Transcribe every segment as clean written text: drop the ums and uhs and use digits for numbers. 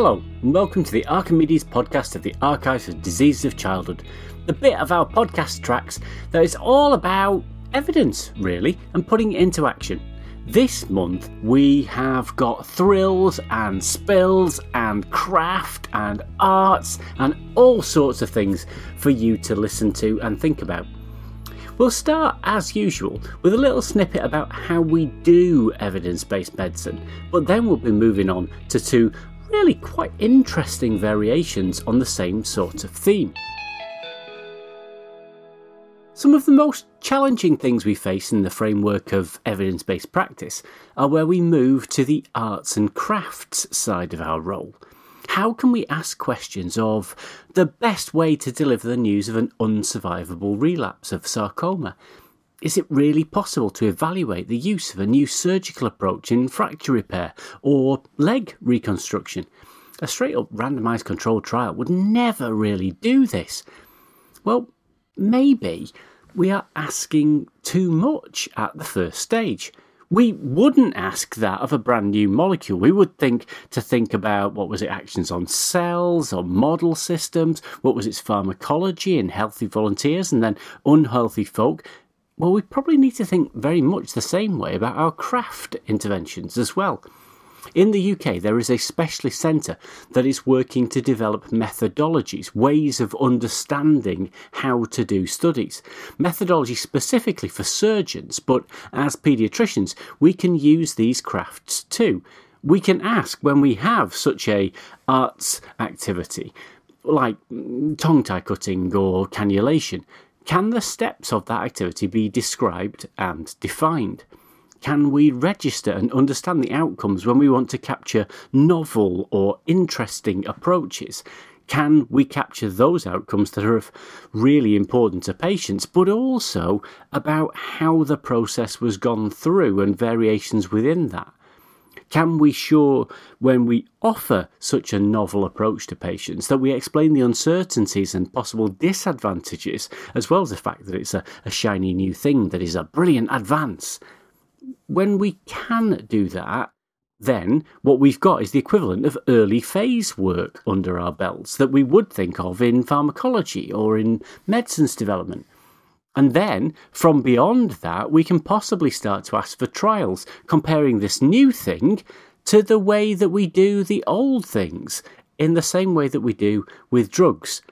Hello, and welcome to the Archimedes podcast of the Archives of Diseases of Childhood, the bit of our podcast tracks that is all about evidence, really, and putting it into action. This month, we have got thrills and spills and craft and arts and all sorts of things for you to listen to and think about. We'll start, as usual, with a little snippet about how we do evidence-based medicine, but then we'll be moving on to two really quite interesting variations on the same sort of theme. Some of the most challenging things we face in the framework of evidence-based practice are where we move to the arts and crafts side of our role. How can we ask questions of the best way to deliver the news of an unsurvivable relapse of sarcoma? Is it really possible to evaluate the use of a new surgical approach in fracture repair or leg reconstruction? A straight-up randomised controlled trial would never really do this. Well, maybe we are asking too much at the first stage. We wouldn't ask that of a brand new molecule. We would think about, what was it, actions on cells or model systems? What was its pharmacology in healthy volunteers and then unhealthy folk? Well, we probably need to think very much the same way about our craft interventions as well. In the UK, there is a specialist centre that is working to develop methodologies, ways of understanding how to do studies. Methodology specifically for surgeons, but as paediatricians, we can use these crafts too. We can ask when we have such an arts activity, like tongue tie cutting or cannulation. Can the steps of that activity be described and defined? Can we register and understand the outcomes when we want to capture novel or interesting approaches? Can we capture those outcomes that are really important to patients, but also about how the process was gone through and variations within that? Can we sure when we offer such a novel approach to patients that we explain the uncertainties and possible disadvantages, as well as the fact that it's a shiny new thing that is a brilliant advance? When we can do that, then what we've got is the equivalent of early phase work under our belts that we would think of in pharmacology or in medicines development. And then, from beyond that, we can possibly start to ask for trials, comparing this new thing to the way that we do the old things, in the same way that we do with drugs.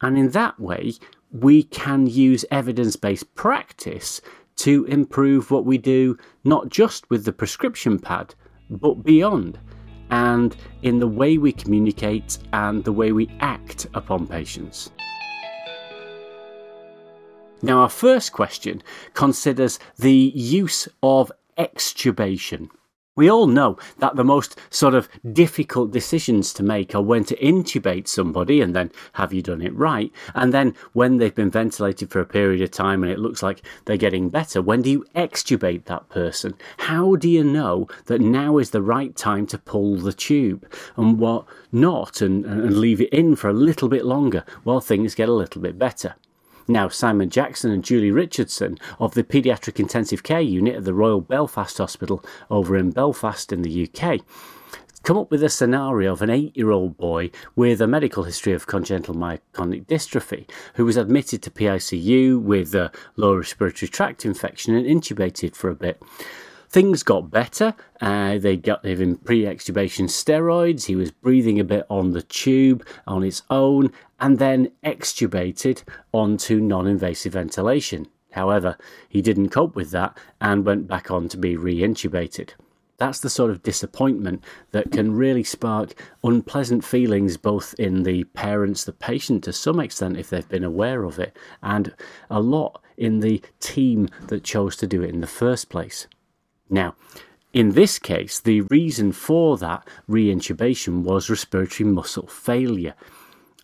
And in that way, we can use evidence-based practice to improve what we do, not just with the prescription pad, but beyond, and in the way we communicate and the way we act upon patients. Now, our first question considers the use of extubation. We all know that the most sort of difficult decisions to make are when to intubate somebody and then have you done it right? And then when they've been ventilated for a period of time and it looks like they're getting better, when do you extubate that person? How do you know that now is the right time to pull the tube and what not and leave it in for a little bit longer while things get a little bit better? Now, Simon Jackson and Julie Richardson of the Paediatric Intensive Care Unit at the Royal Belfast Hospital over in Belfast in the UK come up with a scenario of an 8-year-old boy with a medical history of congenital myoclonic dystrophy who was admitted to PICU with a lower respiratory tract infection and intubated for a bit. Things got better. They gave him pre-extubation steroids. He was breathing a bit on the tube on its own and then extubated onto non-invasive ventilation. However, he didn't cope with that and went back on to be re-intubated. That's the sort of disappointment that can really spark unpleasant feelings both in the parents, the patient to some extent if they've been aware of it, and a lot in the team that chose to do it in the first place. Now, in this case, the reason for that re-intubation was respiratory muscle failure.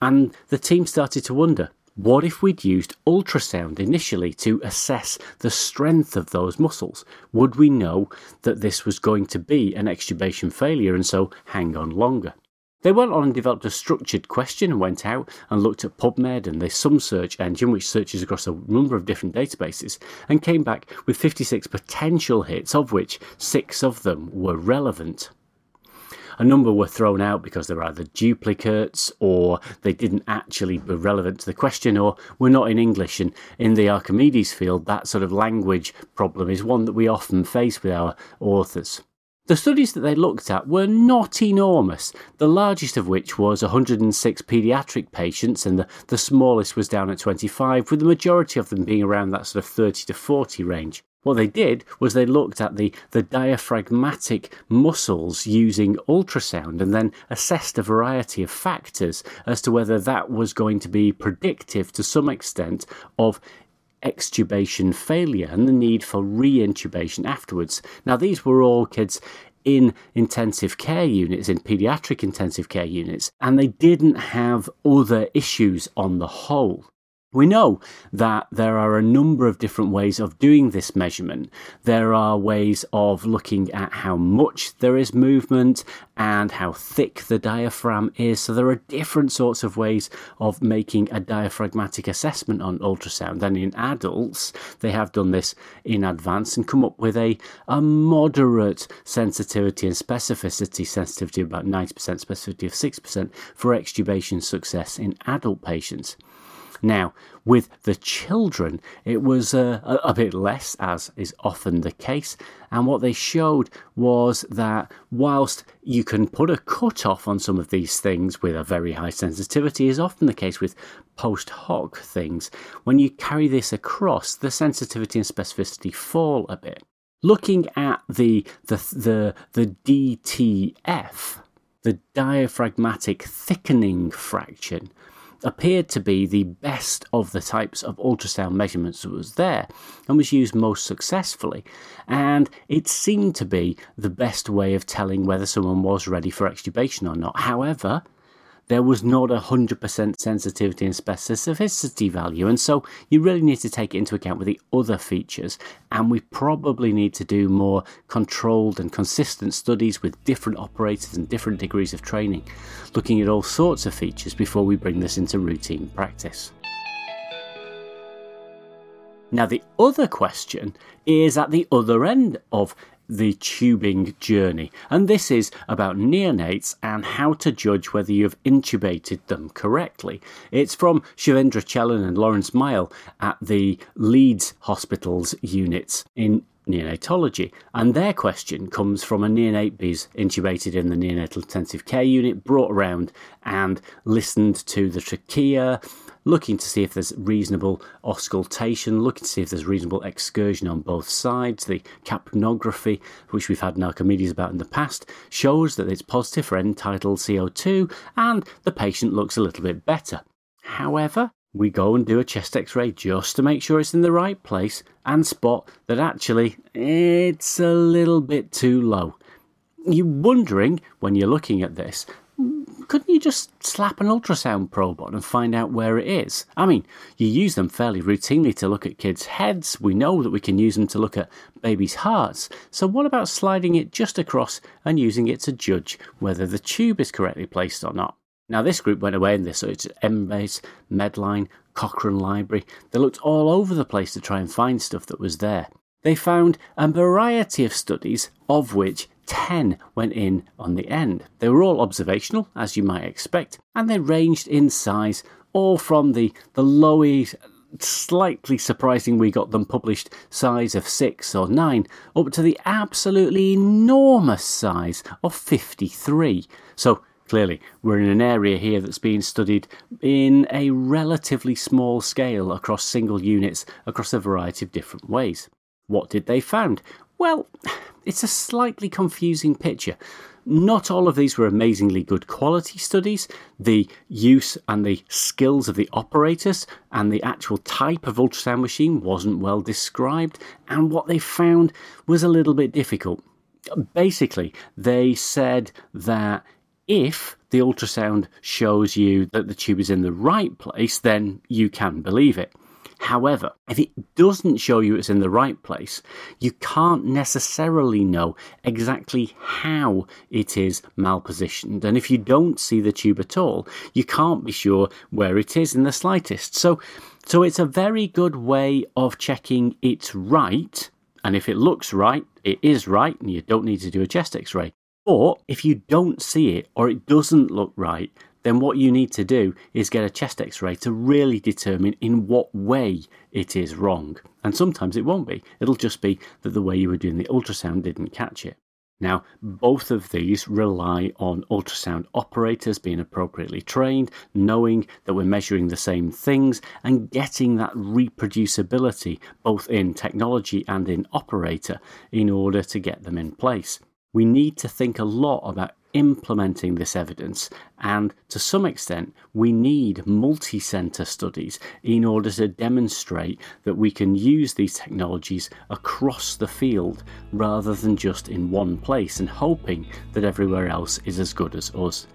And the team started to wonder, what if we'd used ultrasound initially to assess the strength of those muscles? Would we know that this was going to be an extubation failure and so hang on longer? They went on and developed a structured question and went out and looked at PubMed and the SumSearch engine, which searches across a number of different databases, and came back with 56 potential hits, of which 6 of them were relevant. A number were thrown out because they were either duplicates or they didn't actually be relevant to the question or were not in English. And in the Archimedes field, that sort of language problem is one that we often face with our authors. The studies that they looked at were not enormous, the largest of which was 106 paediatric patients, and the smallest was down at 25, with the majority of them being around that sort of 30 to 40 range. What they did was they looked at the diaphragmatic muscles using ultrasound and then assessed a variety of factors as to whether that was going to be predictive to some extent of extubation failure and the need for re-intubation afterwards. Now, these were all kids in intensive care units, in paediatric intensive care units, and they didn't have other issues on the whole. We know that there are a number of different ways of doing this measurement. There are ways of looking at how much there is movement and how thick the diaphragm is. So there are different sorts of ways of making a diaphragmatic assessment on ultrasound. And in adults, they have done this in advance and come up with a moderate sensitivity and specificity, sensitivity about 90%, specificity of 6% for extubation success in adult patients. Now, with the children, it was a bit less, as is often the case. And what they showed was that whilst you can put a cutoff on some of these things with a very high sensitivity, is often the case with post hoc things, when you carry this across, the sensitivity and specificity fall a bit. Looking at the DTF, the diaphragmatic thickening fraction, appeared to be the best of the types of ultrasound measurements that was there and was used most successfully. And it seemed to be the best way of telling whether someone was ready for extubation or not. However, there was not 100% sensitivity and specificity value. And so you really need to take it into account with the other features. And we probably need to do more controlled and consistent studies with different operators and different degrees of training, looking at all sorts of features before we bring this into routine practice. Now, the other question is at the other end of the tubing journey, and this is about neonates and how to judge whether you've intubated them correctly. It's from Shivendra Chellan and Lawrence Mile at the Leeds Hospital's units in neonatology, and their question comes from a neonate who's intubated in the neonatal intensive care unit, brought around and listened to the trachea, looking to see if there's reasonable auscultation, looking to see if there's reasonable excursion on both sides. The capnography, which we've had in Archimedes about in the past, shows that it's positive for end-tidal CO2 and the patient looks a little bit better. However, we go and do a chest x-ray just to make sure it's in the right place and spot that actually it's a little bit too low. You're wondering, when you're looking at this, couldn't you just slap an ultrasound probe on and find out where it is? I mean, you use them fairly routinely to look at kids' heads. We know that we can use them to look at babies' hearts. So what about sliding it just across and using it to judge whether the tube is correctly placed or not? Now, this group went away in this, so it's Embase, Medline, Cochrane Library. They looked all over the place to try and find stuff that was there. They found a variety of studies, of which 10 went in on the end. They were all observational, as you might expect, and they ranged in size, all from the lowest, slightly surprising we got them published, size of 6 or 9, up to the absolutely enormous size of 53. So clearly, we're in an area here that's being studied in a relatively small scale across single units, across a variety of different ways. What did they find? Well, it's a slightly confusing picture. Not all of these were amazingly good quality studies. The use and the skills of the operators and the actual type of ultrasound machine wasn't well described, and what they found was a little bit difficult. Basically, they said that if the ultrasound shows you that the tube is in the right place, then you can believe it. However, if it doesn't show you it's in the right place, you can't necessarily know exactly how it is malpositioned. And if you don't see the tube at all, you can't be sure where it is in the slightest. So it's a very good way of checking it's right. And if it looks right, it is right, and you don't need to do a chest x-ray. Or if you don't see it or it doesn't look right, then what you need to do is get a chest x-ray to really determine in what way it is wrong. And sometimes it won't be. It'll just be that the way you were doing the ultrasound didn't catch it. Now, both of these rely on ultrasound operators being appropriately trained, knowing that we're measuring the same things and getting that reproducibility both in technology and in operator in order to get them in place. We need to think a lot about implementing this evidence, and to some extent we need multi-centre studies in order to demonstrate that we can use these technologies across the field rather than just in one place and hoping that everywhere else is as good as us.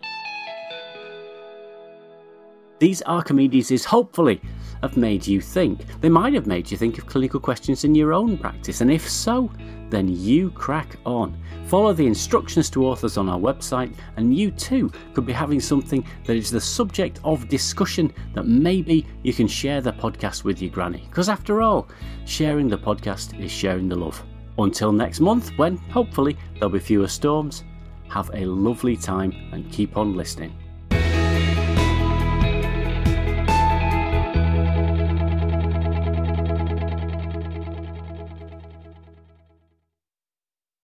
These Archimedeses hopefully have made you think. They might have made you think of clinical questions in your own practice, and if so, then you crack on. Follow the instructions to authors on our website, and you too could be having something that is the subject of discussion that maybe you can share the podcast with your granny. Because after all, sharing the podcast is sharing the love. Until next month, when hopefully there'll be fewer storms, have a lovely time and keep on listening.